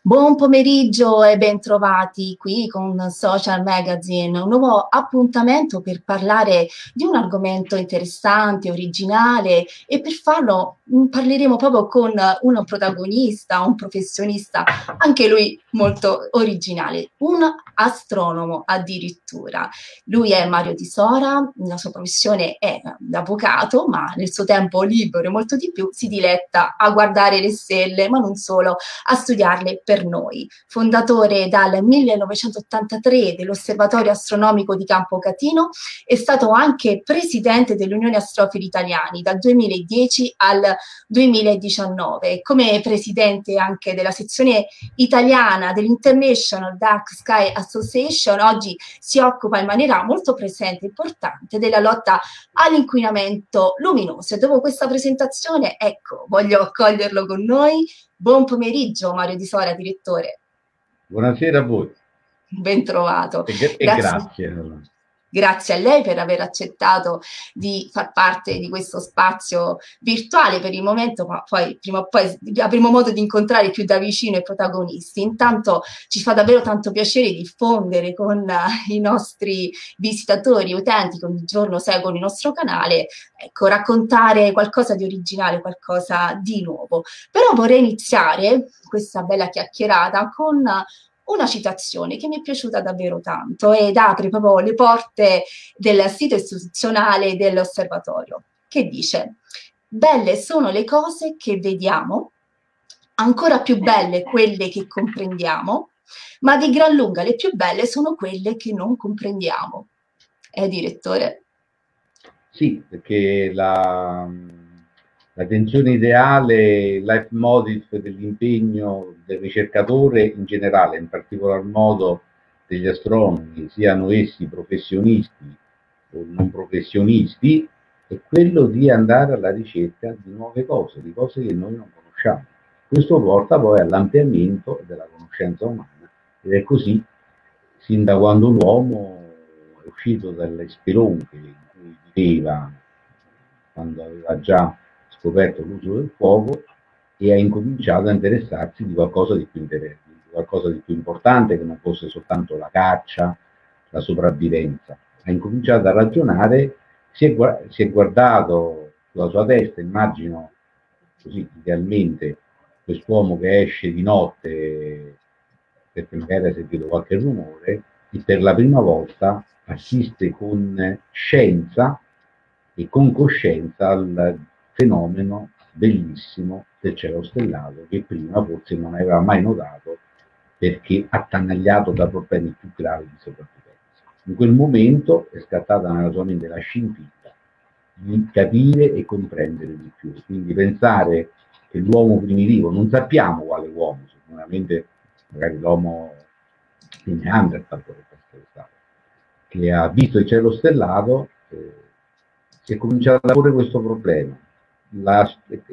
Buon pomeriggio e bentrovati qui con Social Magazine, un nuovo appuntamento per parlare di un argomento interessante, originale, e per farlo parleremo proprio con un protagonista, un professionista, anche lui molto originale, un astronomo addirittura. Lui è Mario Di Sora, la sua professione è l'avvocato, ma nel suo tempo libero e molto di più si diletta a guardare le stelle, ma non solo, a studiarle per noi. Fondatore dal 1983 dell'Osservatorio Astronomico di Campo Catino, è stato anche presidente dell'Unione Astrofili Italiani dal 2010 al 2019, come presidente anche della sezione italiana dell'International Dark Sky Association. Oggi si occupa in maniera molto presente e importante della lotta all'inquinamento luminoso, e dopo questa presentazione, ecco, voglio accoglierlo con noi. Buon pomeriggio Mario Di Sora, direttore. Buonasera a voi. Bentrovato. Grazie. Grazie a lei per aver accettato di far parte di questo spazio virtuale per il momento, ma poi prima o poi avremo modo di incontrare più da vicino i protagonisti. Intanto ci fa davvero tanto piacere diffondere con i nostri visitatori, utenti che ogni giorno seguono il nostro canale, ecco, raccontare qualcosa di originale, qualcosa di nuovo. Però vorrei iniziare questa bella chiacchierata con una citazione che mi è piaciuta davvero tanto ed apre proprio le porte del sito istituzionale dell'osservatorio, che dice: belle sono le cose che vediamo, ancora più belle quelle che comprendiamo, ma di gran lunga le più belle sono quelle che non comprendiamo. Direttore? Sì, perché la tensione ideale, leitmotiv dell'impegno del ricercatore in generale, in particolar modo degli astronomi, siano essi professionisti o non professionisti, è quello di andare alla ricerca di nuove cose, di cose che noi non conosciamo. Questo porta poi all'ampliamento della conoscenza umana, ed è così sin da quando l'uomo è uscito dalle spelonche in cui viveva, quando aveva già scoperto l'uso del fuoco, e ha incominciato a interessarsi di qualcosa di più interessante, di qualcosa di più importante, che non fosse soltanto la caccia, la sopravvivenza. Ha incominciato a ragionare, si è guardato sulla sua testa, immagino così idealmente, quest'uomo che esce di notte perché magari ha sentito qualche rumore, e per la prima volta assiste con scienza e con coscienza al fenomeno bellissimo del cielo stellato, che prima forse non aveva mai notato, perché attanagliato da problemi più gravi di sopravvivenza. In quel momento è scattata nella sua mente la scintilla di capire e comprendere di più. Quindi pensare che l'uomo primitivo, non sappiamo quale uomo, sicuramente magari l'uomo di Neanderthal, che ha visto il cielo stellato, si è cominciato a porre questo problema.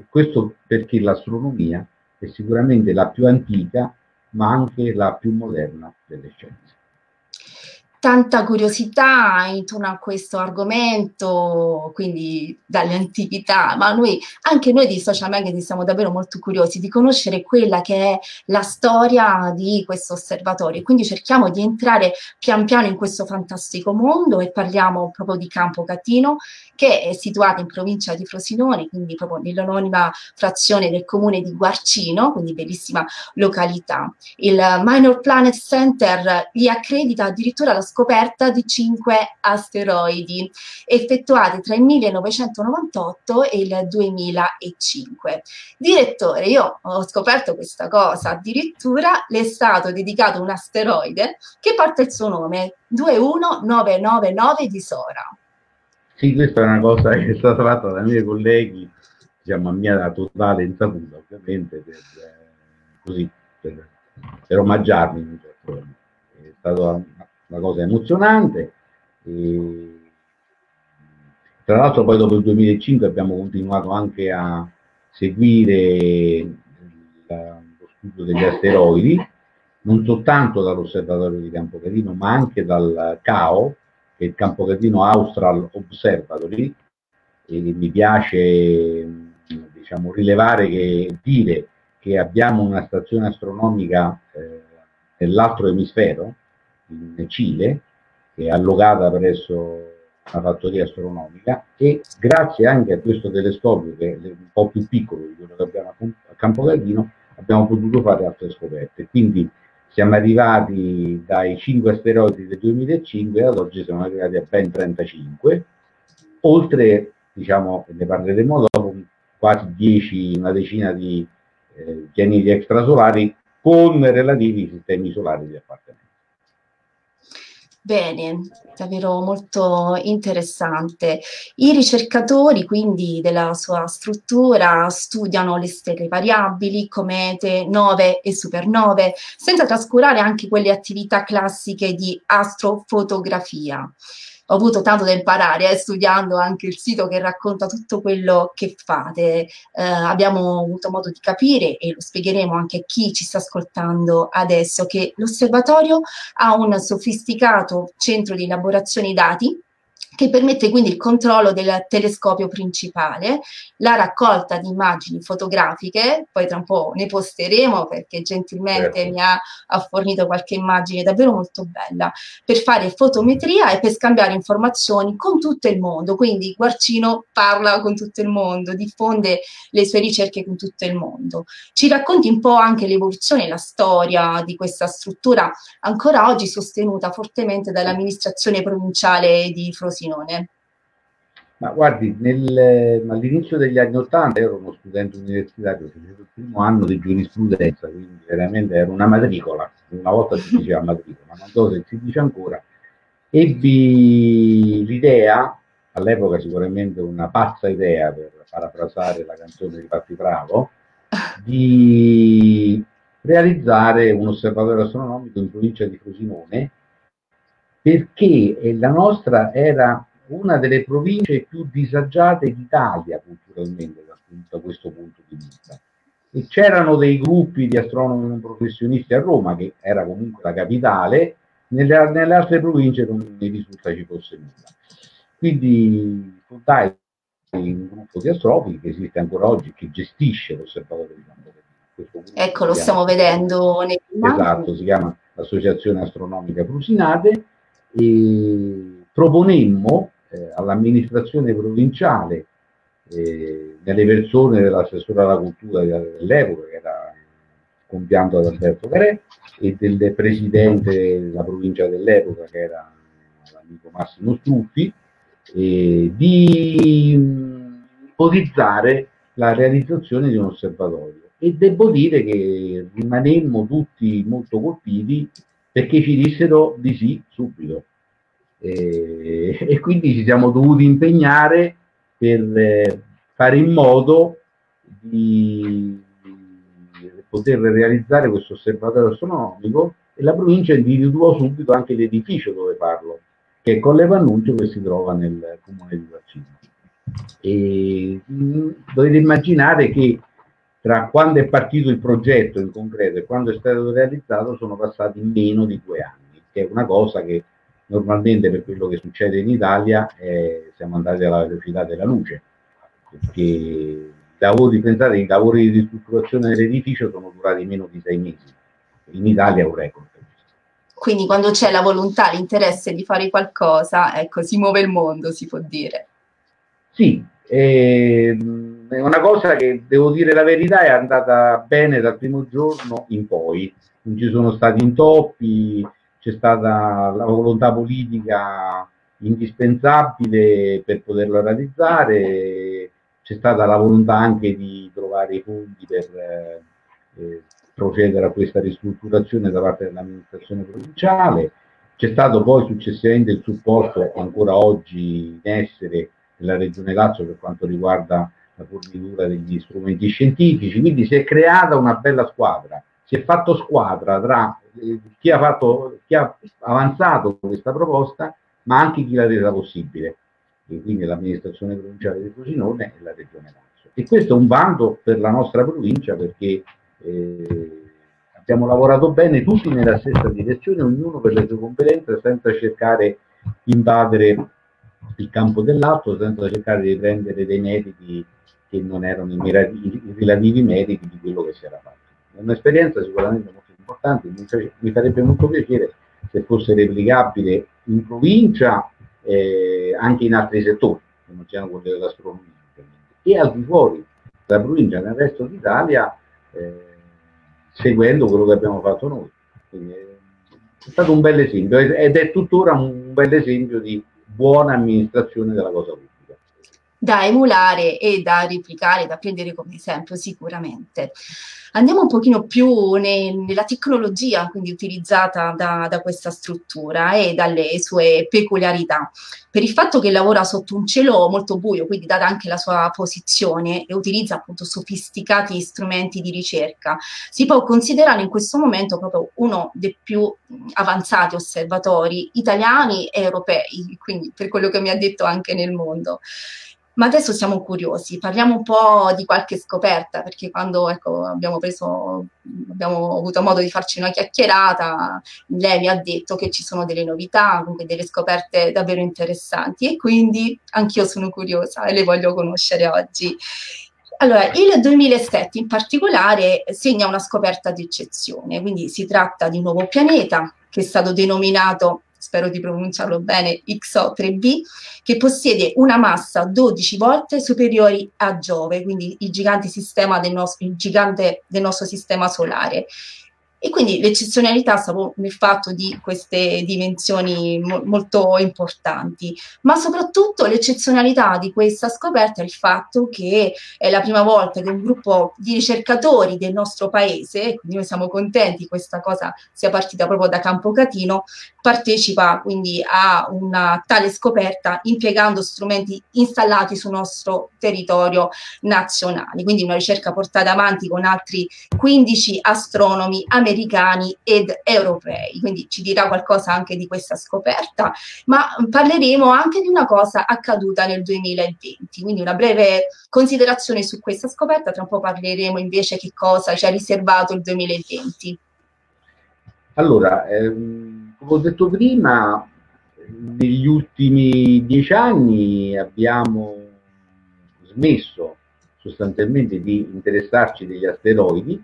Questo perché l'astronomia è sicuramente la più antica, ma anche la più moderna delle scienze. Tanta curiosità intorno a questo argomento, quindi dall'antichità, ma anche noi di Social Magazine siamo davvero molto curiosi di conoscere quella che è la storia di questo osservatorio, quindi cerchiamo di entrare pian piano in questo fantastico mondo, e parliamo proprio di Campo Catino, che è situata in provincia di Frosinone, quindi proprio nell'anonima frazione del comune di Guarcino, quindi bellissima località. Il Minor Planet Center gli accredita addirittura la scoperta di 5 asteroidi effettuati tra il 1998 e il 2005. Direttore, io ho scoperto questa cosa, addirittura le è stato dedicato un asteroide che porta il suo nome, 21999 Di Sora. Sì, questa è una cosa che è stata fatta dai miei colleghi, diciamo a mia totale insaputa ovviamente, per omaggiarmi in un certo modo. È stata una cosa emozionante, e tra l'altro poi dopo il 2005 abbiamo continuato anche a seguire lo studio degli asteroidi, non soltanto dall'Osservatorio di Campo Catino, ma anche dal CAO, che è il Campo Catino Austral Observatory, e mi piace rilevare che dire che abbiamo una stazione astronomica nell'altro emisfero, in Cile, che è allocata presso la fattoria astronomica, e grazie anche a questo telescopio, che è un po' più piccolo di quello che abbiamo a Campo Catino, abbiamo potuto fare altre scoperte. Quindi siamo arrivati dai 5 asteroidi del 2005 ad oggi siamo arrivati a ben 35, oltre, diciamo, ne parleremo dopo, quasi 10, una decina di pianeti extrasolari con relativi sistemi solari di appartenenza. Bene, davvero molto interessante. I ricercatori quindi della sua struttura studiano le stelle variabili, comete, nove e supernove, senza trascurare anche quelle attività classiche di astrofotografia. Ho avuto tanto da imparare studiando anche il sito che racconta tutto quello che fate. Abbiamo avuto modo di capire, e lo spiegheremo anche a chi ci sta ascoltando adesso, che l'osservatorio ha un sofisticato centro di elaborazione dati che permette quindi il controllo del telescopio principale, la raccolta di immagini fotografiche, poi tra un po' ne posteremo perché gentilmente mi ha fornito qualche immagine davvero molto bella, per fare fotometria e per scambiare informazioni con tutto il mondo. Quindi Guarcino parla con tutto il mondo, diffonde le sue ricerche con tutto il mondo. Ci racconti un po' anche l'evoluzione e la storia di questa struttura, ancora oggi sostenuta fortemente dall'amministrazione provinciale di Frosinone. Ma guardi, all'inizio degli anni '80 ero uno studente universitario, facevo il primo anno di giurisprudenza, quindi veramente era una matricola, una volta si diceva matricola, non so se si dice ancora. Ebbi l'idea, all'epoca sicuramente una pazza idea, per parafrasare la canzone di Patti Bravo, di realizzare un osservatorio astronomico in provincia di Frosinone, perché la nostra era una delle province più disagiate d'Italia culturalmente da questo punto di vista, e c'erano dei gruppi di astronomi non professionisti a Roma, che era comunque la capitale, nelle altre province non mi risulta ci fosse nulla. Quindi fondai un gruppo di astronomi che esiste ancora oggi, che gestisce l'osservatorio di Campo Catino. Ecco, lo stiamo vedendo nei filmati. Esatto, si chiama Associazione Astronomica Frusinate. E proponemmo all'amministrazione provinciale, nelle persone dell'assessore alla cultura dell'epoca, che era compianto da Alberto Carè, e del presidente della provincia dell'epoca, che era l'amico Massimo Struffi, di ipotizzare la realizzazione di un osservatorio. E devo dire che rimanemmo tutti molto colpiti, perché ci dissero di sì subito, e quindi ci siamo dovuti impegnare per fare in modo di poter realizzare questo osservatorio astronomico, e la provincia individuò subito anche l'edificio dove parlo, che è Colle Pannunzio, che si trova nel comune di Guarcino. E dovete immaginare che tra quando è partito il progetto in concreto e quando è stato realizzato sono passati meno di 2 anni, che è una cosa che normalmente, per quello che succede in Italia, siamo andati alla velocità della luce, perché i lavori di ristrutturazione dell'edificio sono durati meno di 6 mesi, in Italia è un record. Quindi quando c'è la volontà, l'interesse di fare qualcosa, ecco, si muove il mondo, si può dire. Sì, è una cosa che, devo dire la verità, è andata bene dal primo giorno in poi. Non ci sono stati intoppi, c'è stata la volontà politica indispensabile per poterlo realizzare, c'è stata la volontà anche di trovare i fondi per procedere a questa ristrutturazione da parte dell'amministrazione provinciale, c'è stato poi successivamente il supporto, ancora oggi in essere, della Regione Lazio per quanto riguarda la fornitura degli strumenti scientifici. Quindi si è creata una bella squadra, si è fatto squadra tra chi ha avanzato questa proposta, ma anche chi l'ha resa possibile, e quindi l'amministrazione provinciale di Frosinone e la Regione Lazio. E questo è un vanto per la nostra provincia, perché abbiamo lavorato bene tutti nella stessa direzione, ognuno per le sue competenze, senza cercare di invadere il campo dell'altro, senza cercare di prendere dei meriti che non erano i relativi meriti di quello che si era fatto. È un'esperienza sicuramente molto importante, mi farebbe molto piacere se fosse replicabile in provincia, anche in altri settori, che non siano quelli dell'astronomia, e al di fuori della provincia, nel resto d'Italia, seguendo quello che abbiamo fatto noi. Quindi è stato un bel esempio, ed è tuttora un bel esempio di buona amministrazione della cosa pubblica. Da emulare e da replicare, da prendere come esempio sicuramente. Andiamo un pochino più nella tecnologia quindi utilizzata da questa struttura e dalle sue peculiarità. Per il fatto che lavora sotto un cielo molto buio, quindi data anche la sua posizione, e utilizza appunto sofisticati strumenti di ricerca, si può considerare in questo momento proprio uno dei più avanzati osservatori italiani e europei, quindi per quello che mi ha detto anche nel mondo. Ma adesso siamo curiosi, parliamo un po' di qualche scoperta, perché quando abbiamo avuto modo di farci una chiacchierata, lei mi ha detto che ci sono delle novità, comunque delle scoperte davvero interessanti, e quindi anch'io sono curiosa e le voglio conoscere oggi. Allora, il 2007 in particolare segna una scoperta di eccezione, quindi si tratta di un nuovo pianeta che è stato denominato, spero di pronunciarlo bene, XO-3b, che possiede una massa 12 volte superiori a Giove, quindi il gigante del nostro sistema solare. E quindi l'eccezionalità sta nel fatto di queste dimensioni molto importanti, ma soprattutto l'eccezionalità di questa scoperta è il fatto che è la prima volta che un gruppo di ricercatori del nostro paese, quindi noi siamo contenti che questa cosa sia partita proprio da Campo Catino, partecipa quindi a una tale scoperta impiegando strumenti installati sul nostro territorio nazionale, quindi una ricerca portata avanti con altri 15 astronomi americani ed europei. Quindi ci dirà qualcosa anche di questa scoperta, ma parleremo anche di una cosa accaduta nel 2020, quindi una breve considerazione su questa scoperta. Tra un po' parleremo invece che cosa ci ha riservato il 2020. Allora, come ho detto prima, negli ultimi 10 anni abbiamo smesso sostanzialmente di interessarci degli asteroidi,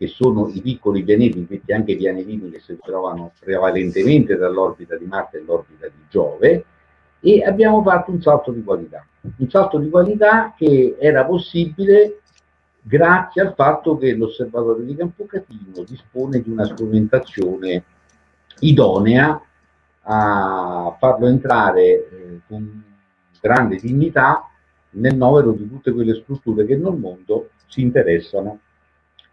che sono i piccoli pianeti, quindi anche pianetini che si trovano prevalentemente dall'orbita di Marte e l'orbita di Giove, e abbiamo fatto un salto di qualità. Un salto di qualità che era possibile grazie al fatto che l'osservatorio di Campo Catino dispone di una strumentazione idonea a farlo entrare con grande dignità nel novero di tutte quelle strutture che nel mondo si interessano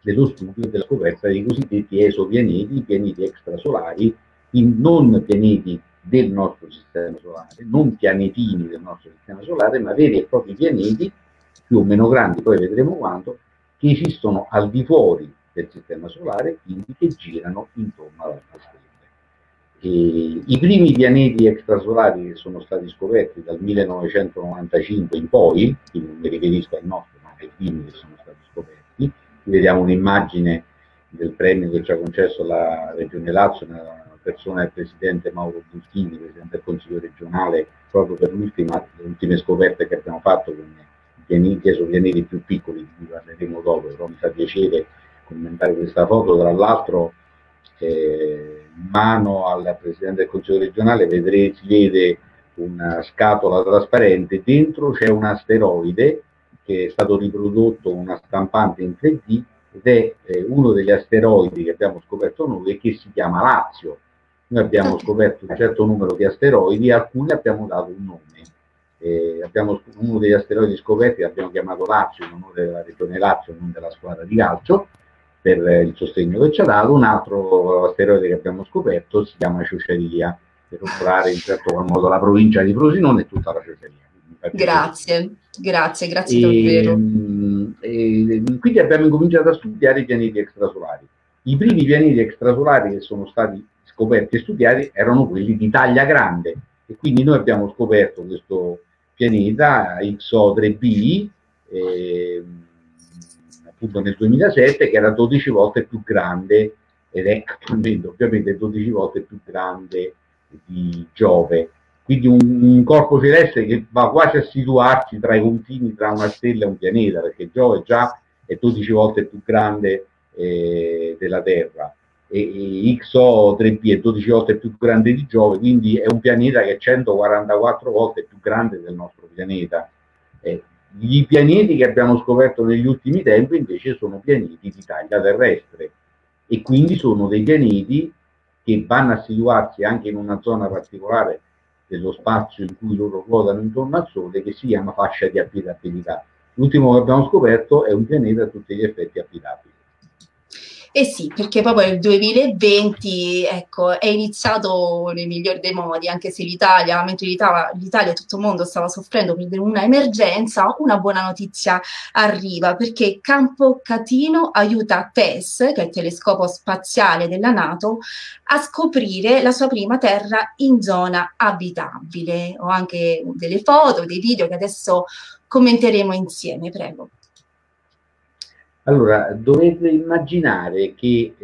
dello studio e della scoperta dei cosiddetti esopianeti, pianeti extrasolari, non pianeti del nostro sistema solare, non pianetini del nostro sistema solare, ma veri e propri pianeti, più o meno grandi, poi vedremo quanto, che esistono al di fuori del sistema solare, quindi che girano intorno alla nostra stella. I primi pianeti extrasolari che sono stati scoperti dal 1995 in poi, quindi non mi riferisco al nostro, ma ai primi che sono stati scoperti. Vediamo un'immagine del premio che ci ha concesso la Regione Lazio, una persona del presidente Mauro Buschini, presidente del Consiglio regionale, proprio per le ultime scoperte che abbiamo fatto con i pianeti esopianeti più piccoli, di cui parleremo dopo. Però mi fa piacere commentare questa foto. Tra l'altro, in mano al presidente del Consiglio regionale si vede una scatola trasparente, dentro c'è un asteroide, che è stato riprodotto una stampante in 3D, ed è uno degli asteroidi che abbiamo scoperto noi e che si chiama Lazio. Noi abbiamo scoperto un certo numero di asteroidi, a cui abbiamo dato un nome. Uno degli asteroidi scoperti l'abbiamo chiamato Lazio, in onore della regione Lazio, non della squadra di calcio, per il sostegno che ci ha dato. Un altro asteroide che abbiamo scoperto si chiama Ciociaria, per onorare in certo qual modo la provincia di Frosinone e tutta la Ciociaria. Grazie davvero. Quindi abbiamo incominciato a studiare i pianeti extrasolari. I primi pianeti extrasolari che sono stati scoperti e studiati erano quelli di taglia grande, e quindi noi abbiamo scoperto questo pianeta XO3b appunto nel 2007, che era 12 volte più grande, ed è ovviamente 12 volte più grande di Giove. quindi un corpo celeste che va quasi a situarsi tra i confini tra una stella e un pianeta, perché Giove già è 12 volte più grande della Terra, e XO-3b è 12 volte più grande di Giove, quindi è un pianeta che è 144 volte più grande del nostro pianeta. Gli pianeti che abbiamo scoperto negli ultimi tempi invece sono pianeti di taglia terrestre, e quindi sono dei pianeti che vanno a situarsi anche in una zona particolare dello spazio in cui loro ruotano intorno al Sole, che si chiama fascia di abitabilità. L'ultimo che abbiamo scoperto è un pianeta a tutti gli effetti abitabile. Eh sì, perché proprio nel 2020, ecco, è iniziato nei migliori dei modi, anche se l'Italia, mentre l'Italia e tutto il mondo stava soffrendo per una emergenza, una buona notizia arriva, perché Campo Catino aiuta TESS, che è il telescopio spaziale della NATO, a scoprire la sua prima terra in zona abitabile. Ho anche delle foto, dei video che adesso commenteremo insieme, prego. Allora, dovete immaginare che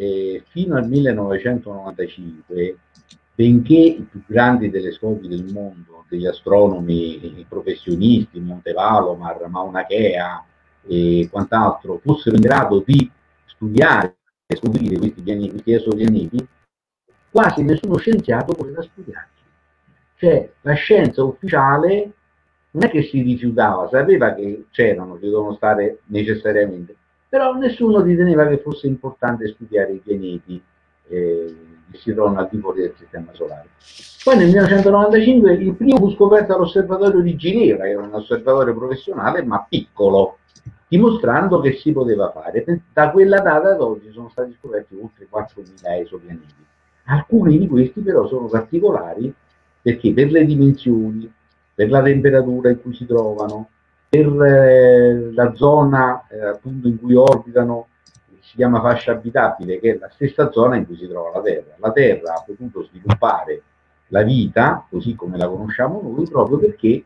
fino al 1995, benché i più grandi telescopi del mondo, degli astronomi professionisti, Monte Palomar, Mauna Kea e quant'altro, fossero in grado di studiare e scoprire questi esopianeti, quasi nessuno scienziato poteva studiarli. Cioè, la scienza ufficiale non è che si rifiutava, sapeva che c'erano, ci dovevano stare necessariamente, però nessuno riteneva che fosse importante studiare i pianeti che si trovano al di fuori del sistema solare. Poi nel 1995 il primo fu scoperto all'osservatorio di Ginevra, che era un osservatorio professionale ma piccolo, dimostrando che si poteva fare. Da quella data ad oggi sono stati scoperti oltre 4.000 esopianeti. Alcuni di questi però sono particolari perché per le dimensioni, per la temperatura in cui si trovano, per la zona appunto in cui orbitano, si chiama fascia abitabile, che è la stessa zona in cui si trova la Terra. La Terra ha potuto sviluppare la vita, così come la conosciamo noi, proprio perché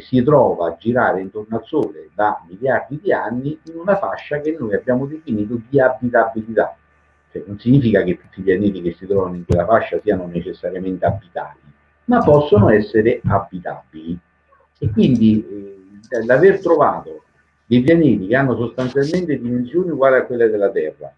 si trova a girare intorno al Sole da miliardi di anni in una fascia che noi abbiamo definito di abitabilità. Cioè, non significa che tutti i pianeti che si trovano in quella fascia siano necessariamente abitati, ma possono essere abitabili. E quindi l'aver trovato dei pianeti che hanno sostanzialmente dimensioni uguali a quelle della Terra,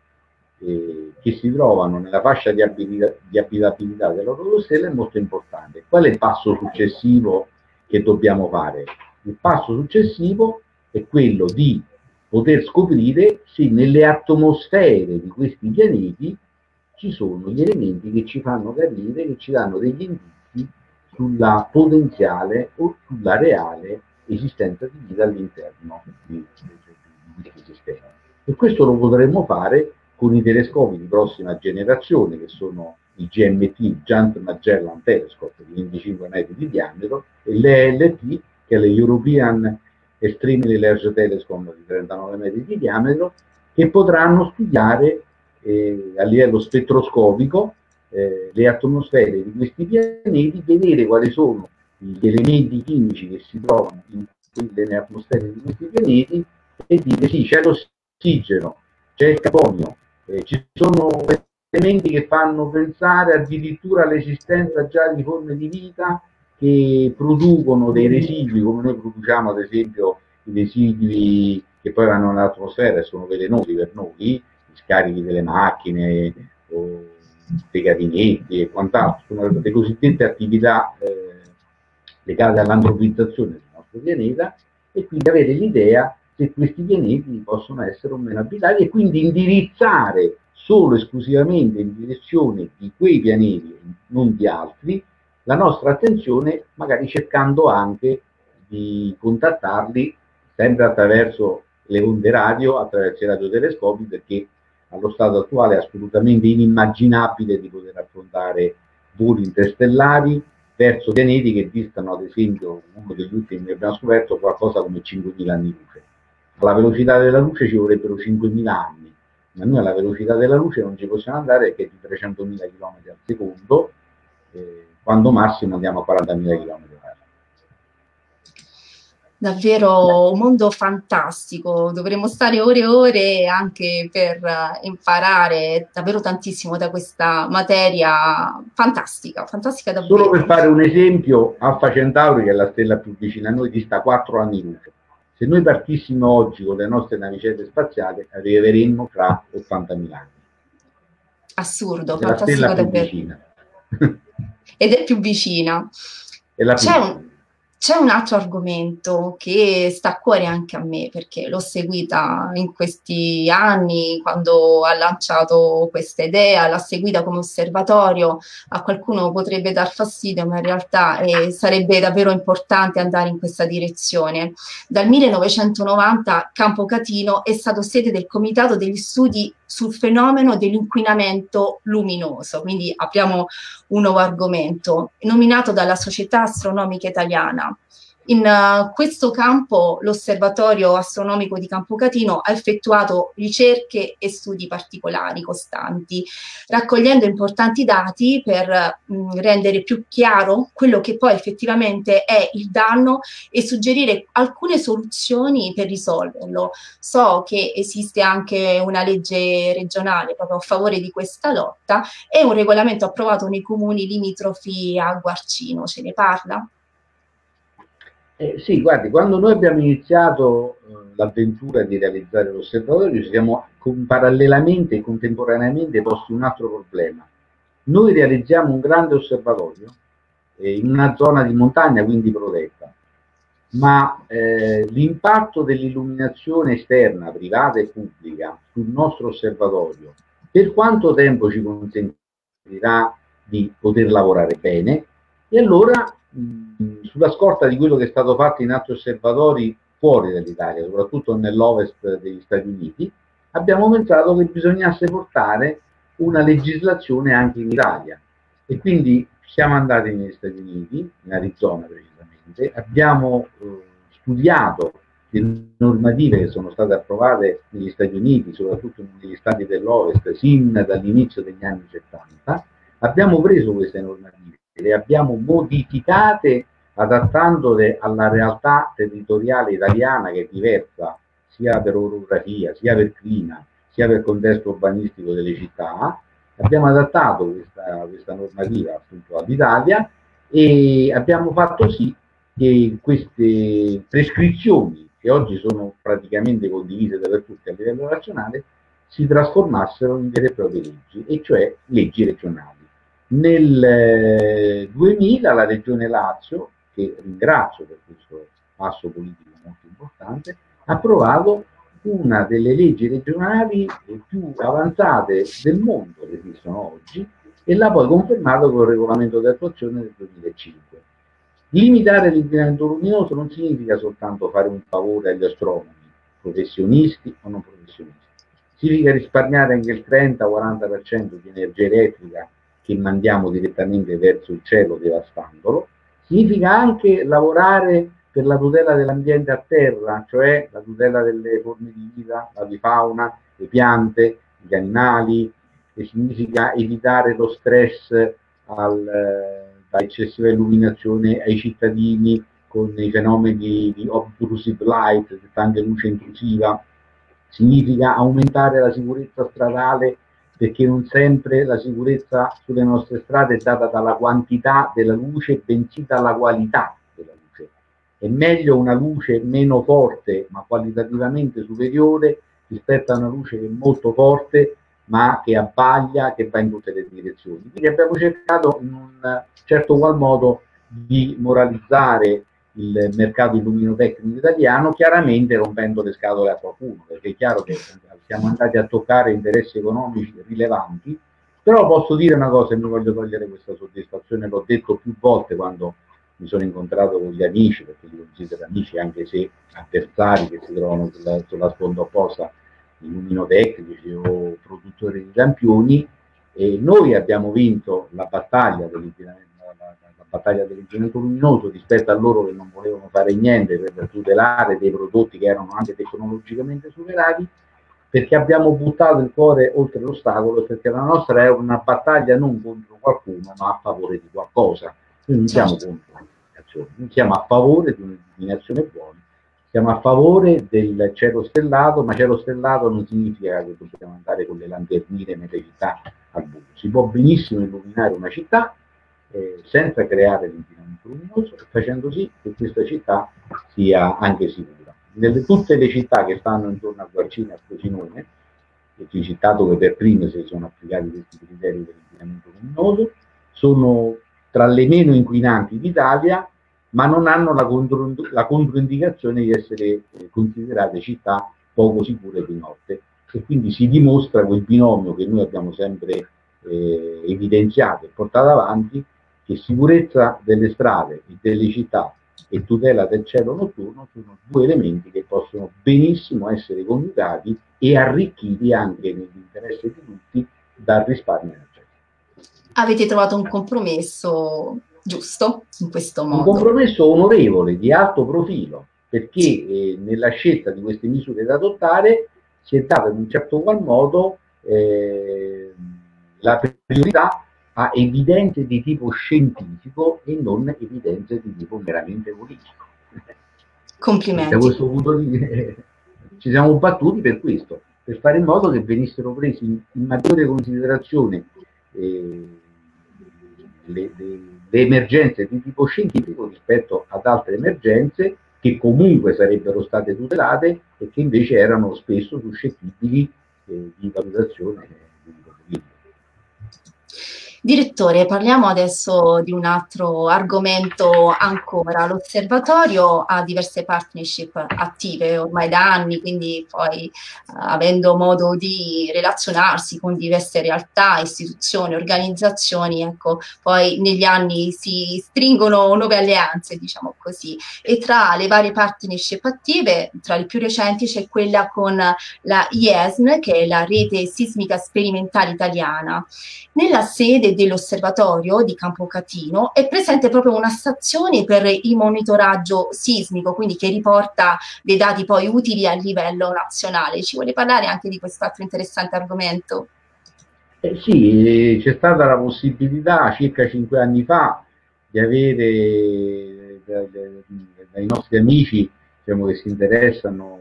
che si trovano nella fascia di abitabilità della loro stella, è molto importante. Qual è il passo successivo che dobbiamo fare? Il passo successivo è quello di poter scoprire se nelle atmosfere di questi pianeti ci sono gli elementi che ci fanno capire, che ci danno degli indizi sulla potenziale o sulla reale esistenza di vita all'interno di questo sistema. E questo lo potremmo fare con i telescopi di prossima generazione, che sono i GMT, Giant Magellan Telescope, di 25 metri di diametro, e l'ELT, che è l'European Extremely Large Telescope, di 39 metri di diametro, che potranno studiare a livello spettroscopico le atmosfere di questi pianeti, vedere quali sono gli elementi chimici che si trovano nelle atmosfere di questi pianeti e dire sì, c'è l'ossigeno, c'è il carbonio, ci sono elementi che fanno pensare addirittura all'esistenza già di forme di vita che producono dei residui, come noi produciamo ad esempio i residui che poi vanno nell'atmosfera e sono velenosi per noi, gli scarichi delle macchine o dei gabinetti e quant'altro, sono le cosiddette attività legate all'antropizzazione del nostro pianeta, e quindi avere l'idea se questi pianeti possono essere o meno abitati, e quindi indirizzare solo esclusivamente in direzione di quei pianeti, non di altri, la nostra attenzione, magari cercando anche di contattarli sempre attraverso le onde radio, attraverso i radiotelescopi, perché allo stato attuale è assolutamente inimmaginabile di poter affrontare voli interstellari verso pianeti che distano, ad esempio, uno degli ultimi che abbiamo scoperto, qualcosa come 5.000 anni luce. Alla velocità della luce ci vorrebbero 5.000 anni, ma noi alla velocità della luce non ci possiamo andare, che è di 300.000 km al secondo, quando massimo andiamo a 40.000 km/h. Davvero un mondo fantastico, dovremmo stare ore e ore anche per imparare davvero tantissimo da questa materia fantastica, fantastica davvero. Solo per fare un esempio, Alpha Centauri, che è la stella più vicina a noi, dista 4 anni luce. Se noi partissimo oggi con le nostre navicelle spaziali, arriveremmo tra 80.000 anni. Assurdo, è fantastico la stella davvero. Più vicina. Ed è più vicina. È la più vicina. C'è un altro argomento che sta a cuore anche a me, perché l'ho seguita in questi anni, quando ha lanciato questa idea, l'ha seguita come osservatorio. A qualcuno potrebbe dar fastidio, ma in realtà sarebbe davvero importante andare in questa direzione. Dal 1990 Campo Catino è stato sede del Comitato degli Studi sul fenomeno dell'inquinamento luminoso, quindi apriamo un nuovo argomento, nominato dalla Società Astronomica Italiana. In questo campo l'Osservatorio Astronomico di Campo Catino ha effettuato ricerche e studi particolari, costanti, raccogliendo importanti dati per rendere più chiaro quello che poi effettivamente è il danno e suggerire alcune soluzioni per risolverlo. So che esiste anche una legge regionale proprio a favore di questa lotta e un regolamento approvato nei comuni limitrofi a Guarcino. Ce ne parla? Sì, guardi, quando noi abbiamo iniziato l'avventura di realizzare l'osservatorio, ci siamo parallelamente e contemporaneamente posti un altro problema. Noi realizziamo un grande osservatorio in una zona di montagna, quindi protetta, ma l'impatto dell'illuminazione esterna, privata e pubblica, sul nostro osservatorio, per quanto tempo ci consentirà di poter lavorare bene? E allora, sulla scorta di quello che è stato fatto in altri osservatori fuori dall'Italia, soprattutto nell'ovest degli Stati Uniti, abbiamo pensato che bisognasse portare una legislazione anche in Italia. E quindi siamo andati negli Stati Uniti, in Arizona precisamente, abbiamo studiato le normative che sono state approvate negli Stati Uniti, soprattutto negli stati dell'ovest, sin dall'inizio degli anni 70, abbiamo preso queste normative, le abbiamo modificate adattandole alla realtà territoriale italiana, che è diversa sia per orografia, sia per clima, sia per contesto urbanistico delle città. Abbiamo adattato questa normativa appunto all'Italia e abbiamo fatto sì che queste prescrizioni, che oggi sono praticamente condivise dappertutto a livello nazionale, si trasformassero in vere e proprie leggi, e cioè leggi regionali. Nel 2000 la Regione Lazio, che ringrazio per questo passo politico molto importante, ha approvato una delle leggi regionali più avanzate del mondo che esistono oggi, e l'ha poi confermato con il regolamento di attuazione del 2005. Limitare l'inquinamento luminoso non significa soltanto fare un favore agli astronomi, professionisti o non professionisti, significa risparmiare anche il 30-40% di energia elettrica che mandiamo direttamente verso il cielo devastandolo, significa anche lavorare per la tutela dell'ambiente a terra, cioè la tutela delle forme di vita, la fauna, le piante, gli animali, e significa evitare lo stress da eccessiva illuminazione ai cittadini con i fenomeni di obtrusive light, tanta luce intrusiva, significa aumentare la sicurezza stradale, perché non sempre la sicurezza sulle nostre strade è data dalla quantità della luce, bensì dalla qualità della luce. È meglio una luce meno forte, ma qualitativamente superiore, rispetto a una luce che è molto forte, ma che abbaglia, che va in tutte le direzioni. Quindi abbiamo cercato in un certo qual modo di moralizzare il mercato illuminotecnico italiano, chiaramente rompendo le scatole a qualcuno, perché è chiaro che siamo andati a toccare interessi economici rilevanti. Però posso dire una cosa, e non voglio togliere questa soddisfazione, l'ho detto più volte quando mi sono incontrato con gli amici, perché li considero amici anche se avversari, che si trovano sulla sponda opposta, illuminotecnici o produttori di lampioni. E noi abbiamo vinto la battaglia dell'inquinamento, battaglia dell'inquinamento luminoso, rispetto a loro che non volevano fare niente per tutelare dei prodotti che erano anche tecnologicamente superati, perché abbiamo buttato il cuore oltre l'ostacolo, perché la nostra è una battaglia non contro qualcuno, ma a favore di qualcosa. Noi non siamo contro l'illuminazione, noi siamo a favore di un'illuminazione buona, Siamo a favore del cielo stellato, ma cielo stellato non significa che dobbiamo andare con le lanternine nelle città al buio. Si può benissimo illuminare una città senza creare l'inquinamento luminoso, facendo sì che questa città sia anche sicura. Nelle tutte le città che stanno intorno a Guarcino e a Frosinone, le città dove per prime si sono applicati questi criteri dell'inquinamento luminoso, sono tra le meno inquinanti d'Italia, ma non hanno la controindicazione di essere considerate città poco sicure di notte. E quindi si dimostra quel binomio che noi abbiamo sempre evidenziato e portato avanti, che sicurezza delle strade e delle città e tutela del cielo notturno sono due elementi che possono benissimo essere coniugati e arricchiti anche nell'interesse di tutti dal risparmio energetico. Avete trovato un compromesso giusto in questo modo? Un compromesso onorevole, di alto profilo, perché nella scelta di queste misure da adottare si è data in un certo qual modo la priorità a evidenze di tipo scientifico e non evidenze di tipo meramente politico. Complimenti. Da questo punto di vista ci siamo battuti per questo, per fare in modo che venissero presi in maggiore considerazione le emergenze di tipo scientifico rispetto ad altre emergenze che comunque sarebbero state tutelate e che invece erano spesso suscettibili di valutazione di tipo politico. Direttore, parliamo adesso di un altro argomento ancora. L'osservatorio ha diverse partnership attive ormai da anni, quindi poi avendo modo di relazionarsi con diverse realtà, istituzioni, organizzazioni, ecco, poi negli anni si stringono nuove alleanze, diciamo così, e tra le varie partnership attive, tra le più recenti c'è quella con la IESN, che è la Rete Sismica Sperimentale Italiana. Nella sede dell'osservatorio di Campo Catino è presente proprio una stazione per il monitoraggio sismico, quindi che riporta dei dati poi utili a livello nazionale. Ci vuole parlare anche di quest'altro interessante argomento? Sì, c'è stata la possibilità circa 5 anni fa di avere dai nostri amici, diciamo, che si interessano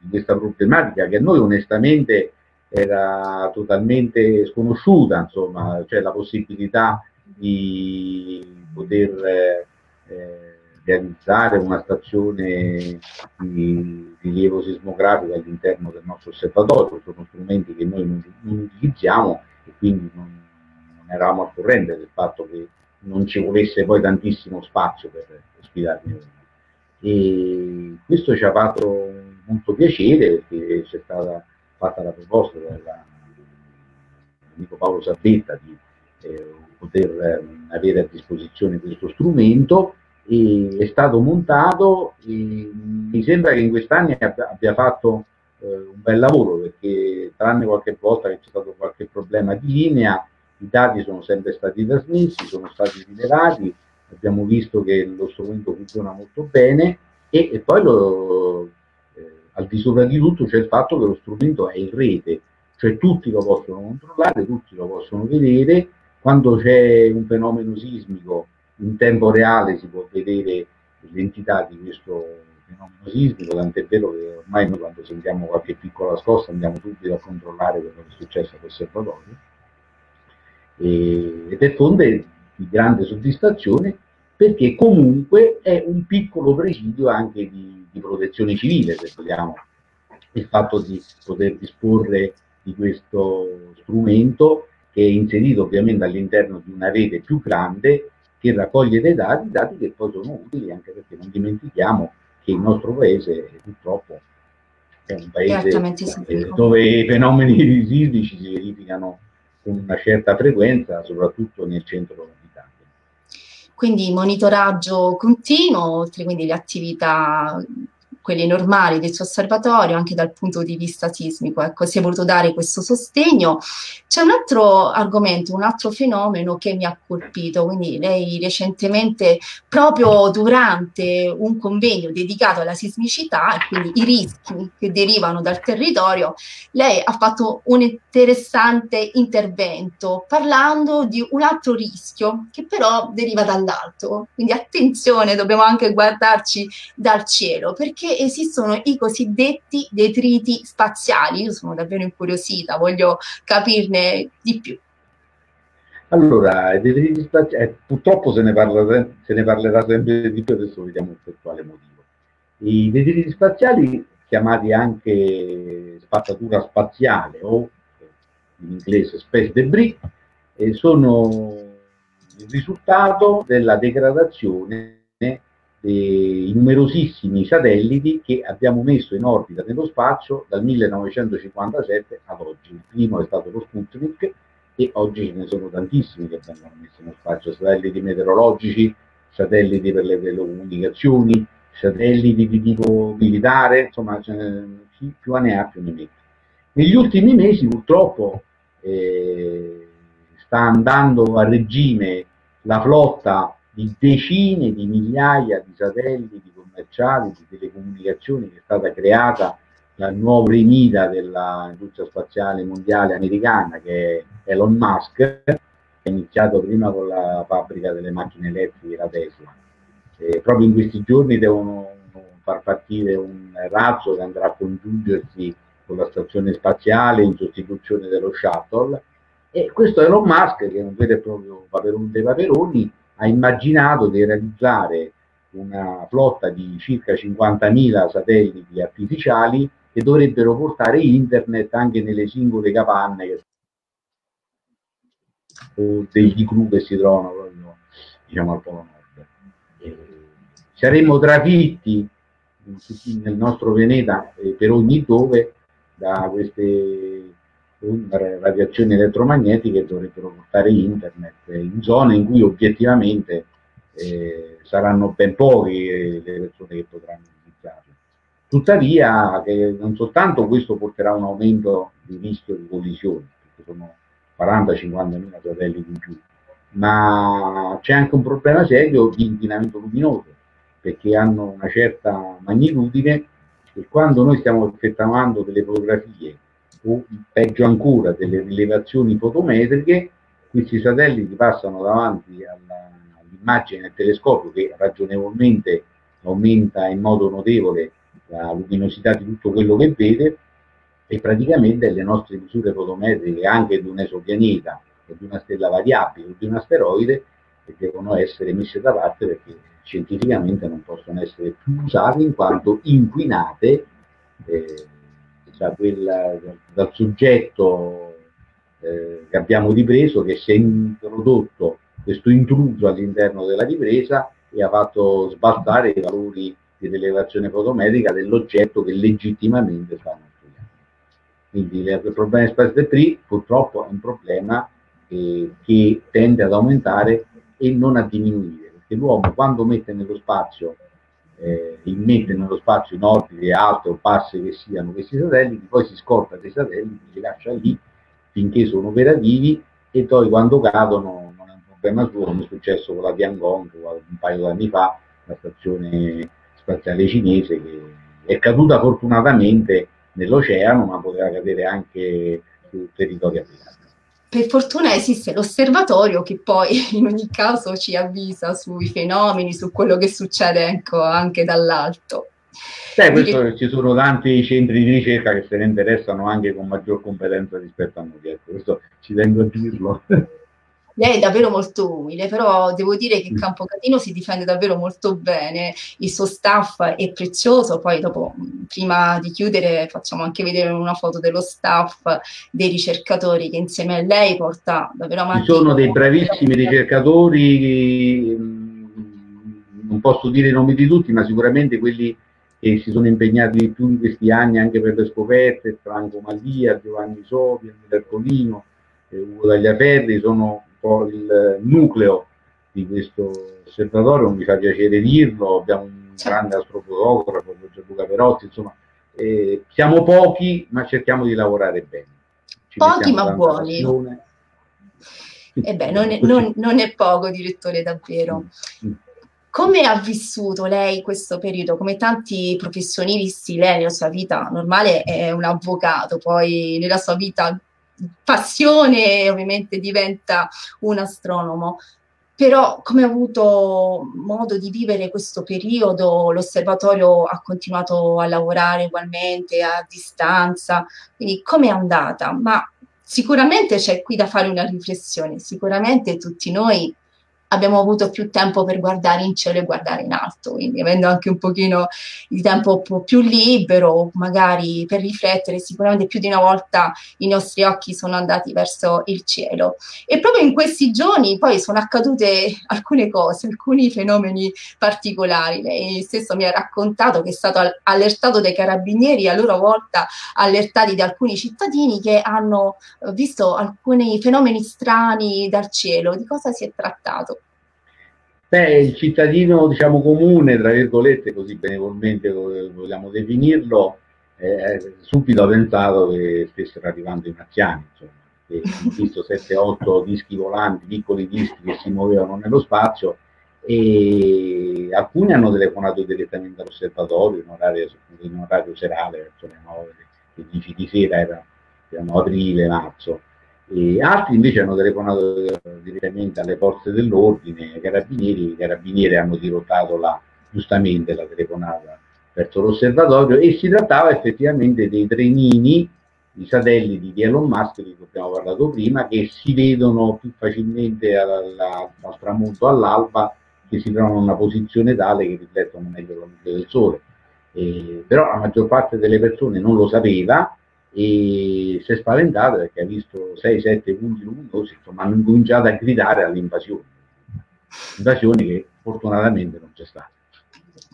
di questa problematica, che a noi onestamente era totalmente sconosciuta, insomma, cioè la possibilità di poter realizzare una stazione di rilievo sismografico all'interno del nostro osservatorio. Sono strumenti che noi non utilizziamo e quindi non eravamo al corrente del fatto che non ci volesse poi tantissimo spazio per ospitarli. E questo ci ha fatto molto piacere, perché c'è stata fatta la proposta dell'amico Paolo Sabetta di poter avere a disposizione questo strumento, e è stato montato. E mi sembra che in quest'anno abbia fatto un bel lavoro, perché tranne qualche volta che c'è stato qualche problema di linea, i dati sono sempre stati trasmessi, sono stati rilevati, abbiamo visto che lo strumento funziona molto bene e poi al di sopra di tutto c'è il fatto che lo strumento è in rete, cioè tutti lo possono controllare, tutti lo possono vedere. Quando c'è un fenomeno sismico in tempo reale si può vedere l'entità di questo fenomeno sismico, tant'è vero che ormai noi, quando sentiamo qualche piccola scossa, andiamo subito a controllare quello che è successo all'osservatorio, ed è fonte di grande soddisfazione, perché comunque è un piccolo presidio anche di protezione civile, se vogliamo, il fatto di poter disporre di questo strumento, che è inserito ovviamente all'interno di una rete più grande che raccoglie dei dati che poi sono utili, anche perché non dimentichiamo che il nostro paese purtroppo è un paese dove i fenomeni sismici si verificano con una certa frequenza, soprattutto nel centro. Quindi monitoraggio continuo, oltre quindi le attività, quelle normali del suo osservatorio, anche dal punto di vista sismico, ecco, si è voluto dare questo sostegno. C'è un altro argomento, un altro fenomeno che mi ha colpito. Quindi lei recentemente, proprio durante un convegno dedicato alla sismicità e quindi i rischi che derivano dal territorio, lei ha fatto un interessante intervento parlando di un altro rischio che però deriva dall'alto. Quindi attenzione, dobbiamo anche guardarci dal cielo, perché invece esistono i cosiddetti detriti spaziali. Io sono davvero incuriosita, voglio capirne di più. Allora, purtroppo se ne parlerà sempre di più, adesso vediamo per quale motivo. I detriti spaziali, chiamati anche spazzatura spaziale o in inglese space debris, sono il risultato della degradazione dei numerosissimi satelliti che abbiamo messo in orbita nello spazio dal 1957 ad oggi. Il primo è stato lo Sputnik e oggi ce ne sono tantissimi che vengono messi in spazio: satelliti meteorologici, satelliti per le telecomunicazioni, satelliti di tipo militare, insomma chi più ne ha più ne mette. Negli ultimi mesi purtroppo sta andando a regime la flotta di decine di migliaia di satelliti commerciali, di telecomunicazioni, che è stata creata dal nuovo remita dell'industria spaziale mondiale americana, che è Elon Musk, che ha iniziato prima con la fabbrica delle macchine elettriche, la Tesla. Proprio in questi giorni devono far partire un razzo che andrà a congiungersi con la stazione spaziale in sostituzione dello shuttle, e questo Elon Musk, che è un vero e proprio paperone dei paperoni, ha immaginato di realizzare una flotta di circa 50.000 satelliti artificiali che dovrebbero portare internet anche nelle singole capanne o degli cru che si trovano proprio, diciamo, al Polo Nord. Saremmo trafitti nel nostro pianeta per ogni dove da queste radiazioni elettromagnetiche che dovrebbero portare internet in zone in cui obiettivamente saranno ben poche le persone che potranno utilizzarlo. Tuttavia, non soltanto questo porterà a un aumento di rischio di collisioni, perché sono 40-50.000 satelliti in più, ma c'è anche un problema serio di inquinamento luminoso, perché hanno una certa magnitudine e quando noi stiamo effettuando delle fotografie o peggio ancora delle rilevazioni fotometriche, questi satelliti passano davanti all'immagine del telescopio, che ragionevolmente aumenta in modo notevole la luminosità di tutto quello che vede, e praticamente le nostre misure fotometriche anche di un esopianeta, di una stella variabile o di un asteroide devono essere messe da parte, perché scientificamente non possono essere più usate in quanto inquinate dal soggetto che abbiamo ripreso, che si è introdotto questo intruso all'interno della ripresa e ha fatto sbalzare i valori di rilevazione fotometrica dell'oggetto che legittimamente stanno studiando. Quindi il problema di space debris purtroppo è un problema che tende ad aumentare e non a diminuire, perché l'uomo quando mette nello spazio in orbite alte o basse che siano questi satelliti, poi si scorta dei satelliti, li lascia lì finché sono operativi, e poi quando cadono non è un problema suo, come è successo con la Tiangong un paio di anni fa, la stazione spaziale cinese, che è caduta fortunatamente nell'oceano, ma poteva cadere anche sul territorio africano. Per fortuna esiste l'osservatorio, che poi in ogni caso ci avvisa sui fenomeni, su quello che succede, ecco, anche dall'alto. Questo, ci sono tanti centri di ricerca che se ne interessano anche con maggior competenza rispetto a noi, ecco, questo ci tengo a dirlo. Lei è davvero molto umile, però devo dire che Campo Catino si difende davvero molto bene, il suo staff è prezioso. Poi dopo, prima di chiudere, facciamo anche vedere una foto dello staff, dei ricercatori che insieme a lei porta davvero avanti. Ci sono dei bravissimi ricercatori, non posso dire i nomi di tutti, ma sicuramente quelli che si sono impegnati di più in questi anni anche per le scoperte: Franco Malia, Giovanni Soghi, Alcolino, Ugo Dagliapelli, sono il nucleo di questo osservatorio, mi fa piacere dirlo. Abbiamo un grande astrofotografo, Giuseppe Perotti, insomma, siamo pochi ma cerchiamo di lavorare bene. Pochi ma buoni. Non è poco, direttore, davvero. Come ha vissuto lei questo periodo? Come tanti professionisti, lei nella sua vita normale è un avvocato, poi nella sua vita passione ovviamente diventa un astronomo. Però, come ho avuto modo di vivere questo periodo, l'osservatorio ha continuato a lavorare ugualmente a distanza, quindi com'è andata? Ma sicuramente c'è qui da fare una riflessione, sicuramente tutti noi abbiamo avuto più tempo per guardare in cielo e guardare in alto, quindi avendo anche un pochino di tempo più libero, magari per riflettere, sicuramente più di una volta i nostri occhi sono andati verso il cielo. E proprio in questi giorni poi sono accadute alcune cose, alcuni fenomeni particolari. Lei stesso mi ha raccontato che è stato allertato dai carabinieri, a loro volta allertati da alcuni cittadini che hanno visto alcuni fenomeni strani dal cielo. Di cosa si è trattato? Beh, il cittadino, diciamo, comune, tra virgolette, così benevolmente vogliamo definirlo, subito ha pensato che stessero arrivando i marziani, insomma, che hanno visto 7-8 dischi volanti, piccoli dischi che si muovevano nello spazio, e alcuni hanno telefonato direttamente all'osservatorio in orario serale, verso le 9, le 10 di sera, erano aprile, marzo. E altri invece hanno telefonato direttamente alle forze dell'ordine, ai carabinieri. I carabinieri hanno dirottato giustamente la telefonata verso l'osservatorio, e si trattava effettivamente dei trenini, i satelliti di Elon Musk di cui abbiamo parlato prima, che si vedono più facilmente al tramonto, all'alba, che si trovano in una posizione tale che riflettono meglio la luce del sole. Però la maggior parte delle persone non lo sapeva e si è spaventata perché ha visto 6-7 punti luminosi, insomma hanno cominciato a gridare all'invasione, invasione che fortunatamente non c'è stata.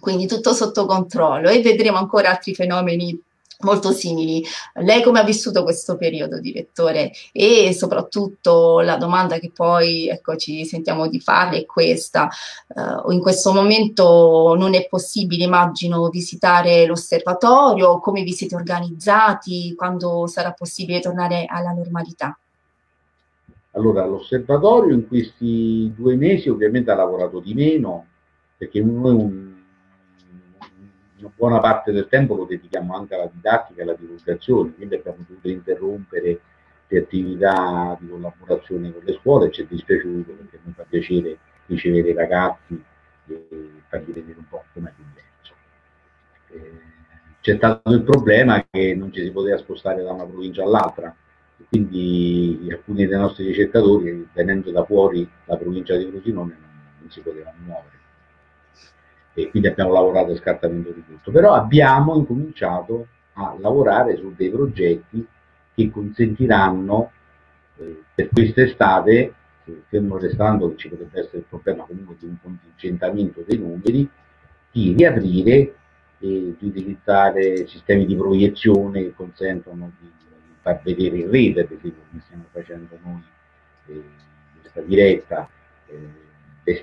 Quindi tutto sotto controllo, e vedremo ancora altri fenomeni molto simili. Lei come ha vissuto questo periodo, direttore? E soprattutto la domanda che poi, ecco, ci sentiamo di farle è questa: in questo momento non è possibile, immagino, visitare l'osservatorio. Come vi siete organizzati? Quando sarà possibile tornare alla normalità? Allora, l'osservatorio in questi 2 mesi ovviamente ha lavorato di meno, perché noi una buona parte del tempo lo dedichiamo anche alla didattica e alla divulgazione, quindi abbiamo dovuto interrompere le attività di collaborazione con le scuole. Ci è dispiaciuto perché mi fa piacere ricevere i ragazzi e fargli vedere un po' com'è l'universo. C'è stato il problema che non ci si poteva spostare da una provincia all'altra, e quindi alcuni dei nostri ricercatori, venendo da fuori la provincia di Frosinone, non si potevano muovere. E quindi abbiamo lavorato a scartamento di tutto, però abbiamo incominciato a lavorare su dei progetti che consentiranno per quest'estate, fermo restando che ci potrebbe essere il problema comunque di un contingentamento dei numeri, di riaprire e di utilizzare sistemi di proiezione che consentono di far vedere in rete, per esempio come stiamo facendo noi questa diretta,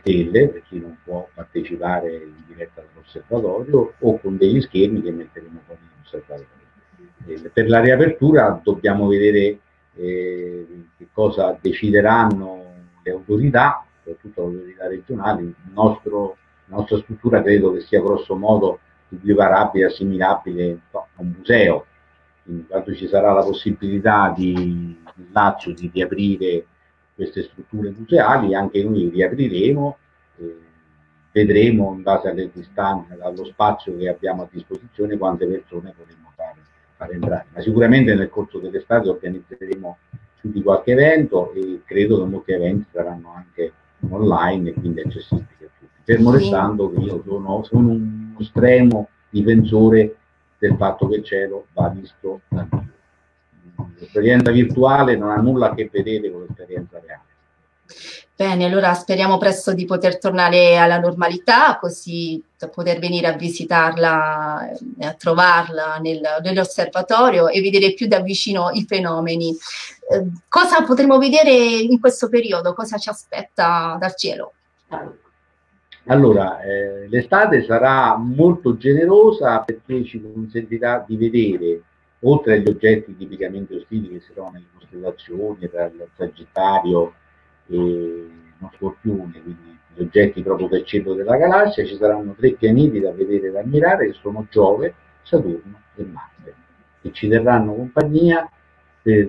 stelle, per chi non può partecipare in diretta all'osservatorio, o con degli schermi che metteremo fuori l'osservatorio. Per la riapertura dobbiamo vedere che cosa decideranno le autorità, soprattutto le autorità regionali. La nostra struttura credo che sia grosso modo equiparabile, assimilabile a un museo. Quindi, quando ci sarà la possibilità in Lazio di riaprire queste strutture museali, anche noi riapriremo, vedremo in base alle distanze, allo spazio che abbiamo a disposizione, quante persone potremo far entrare. Ma sicuramente nel corso dell'estate organizzeremo più di qualche evento, e credo che molti eventi saranno anche online e quindi accessibili a tutti. Fermo restando che io sono un estremo difensore del fatto che il cielo va visto da Dio. L'esperienza virtuale non ha nulla a che vedere con l'esperienza reale. Bene, allora speriamo presto di poter tornare alla normalità, così da poter venire a visitarla, a trovarla nell'osservatorio e vedere più da vicino i fenomeni. Cosa potremo vedere in questo periodo? Cosa ci aspetta dal cielo? Allora, l'estate sarà molto generosa perché ci consentirà di vedere, oltre agli oggetti tipicamente ostili che si trovano nelle costellazioni, dal Sagittario e lo Scorpione, quindi gli oggetti proprio del centro della galassia, ci saranno 3 pianeti da vedere e da ammirare, che sono Giove, Saturno e Marte, che ci terranno compagnia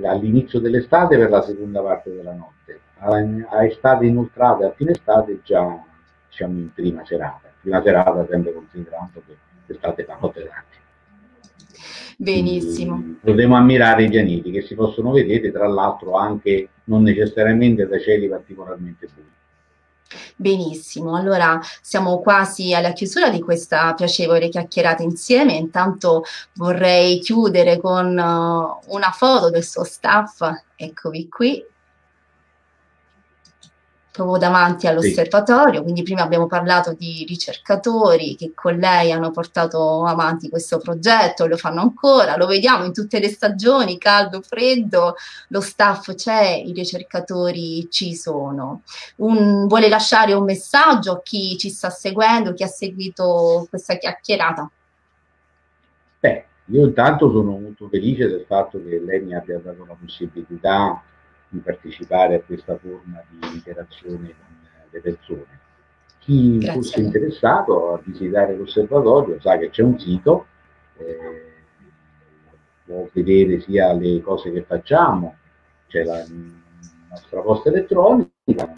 all'inizio dell'estate per la seconda parte della notte, a estate inoltrata e a fine estate già, diciamo, in prima serata. Prima serata sempre considerando che l'estate fa notte tanti. Benissimo. Potremo ammirare i pianeti che si possono vedere, tra l'altro anche non necessariamente da cieli particolarmente puri. Benissimo, allora siamo quasi alla chiusura di questa piacevole chiacchierata insieme. Intanto vorrei chiudere con una foto del suo staff, eccovi qui, proprio davanti all'osservatorio. Sì. Quindi prima abbiamo parlato di ricercatori che con lei hanno portato avanti questo progetto, lo fanno ancora, lo vediamo in tutte le stagioni, caldo, freddo, lo staff c'è, i ricercatori ci sono. Vuole lasciare un messaggio a chi ci sta seguendo, chi ha seguito questa chiacchierata? Beh, io intanto sono molto felice del fatto che lei mi abbia dato la possibilità di partecipare a questa forma di interazione con le persone. Chi fosse interessato a visitare l'osservatorio sa che c'è un sito, può vedere sia le cose che facciamo, c'è la nostra posta elettronica.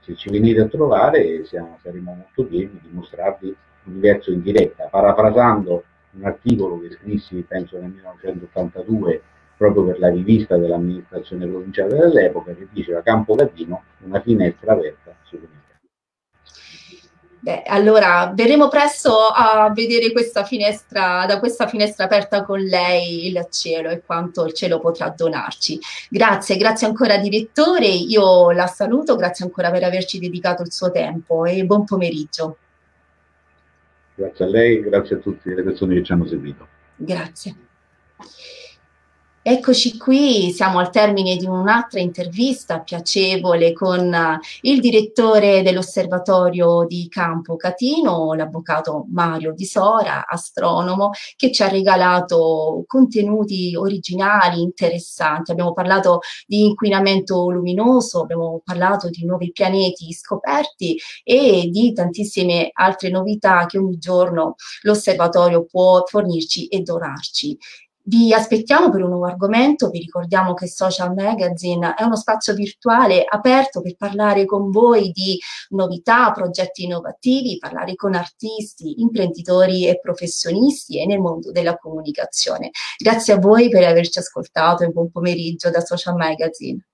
Se ci venite a trovare saremo molto pieni di mostrarvi l'universo in diretta. Parafrasando un articolo che scrissi, penso nel 1982, proprio per la rivista dell'amministrazione provinciale dell'epoca, che diceva Campo Catino, una finestra aperta sull'universo. Beh, allora verremo presto a vedere questa finestra, da questa finestra aperta con lei, il cielo e quanto il cielo potrà donarci. Grazie ancora direttore, io la saluto, grazie ancora per averci dedicato il suo tempo e buon pomeriggio. Grazie a lei, grazie a tutte le persone che ci hanno seguito. Grazie. Eccoci qui, siamo al termine di un'altra intervista piacevole con il direttore dell'Osservatorio di Campo Catino, l'avvocato Mario Di Sora, astronomo, che ci ha regalato contenuti originali, interessanti. Abbiamo parlato di inquinamento luminoso, abbiamo parlato di nuovi pianeti scoperti e di tantissime altre novità che ogni giorno l'Osservatorio può fornirci e donarci. Vi aspettiamo per un nuovo argomento, vi ricordiamo che Social Magazine è uno spazio virtuale aperto per parlare con voi di novità, progetti innovativi, parlare con artisti, imprenditori e professionisti e nel mondo della comunicazione. Grazie a voi per averci ascoltato e buon pomeriggio da Social Magazine.